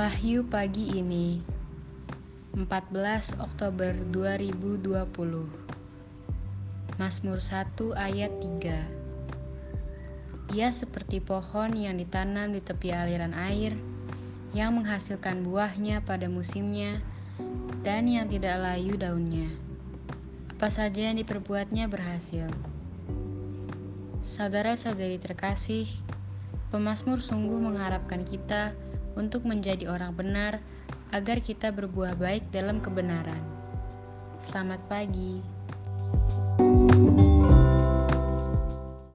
Wahyu pagi ini, 14 Oktober 2020. Mazmur 1 ayat 3. Ia seperti pohon yang ditanam di tepi aliran air, yang menghasilkan buahnya pada musimnya, dan yang tidak layu daunnya. Apa saja yang diperbuatnya berhasil. Saudara-saudari terkasih, pemazmur sungguh mengharapkan kita untuk menjadi orang benar agar kita berbuah baik dalam kebenaran. Selamat pagi.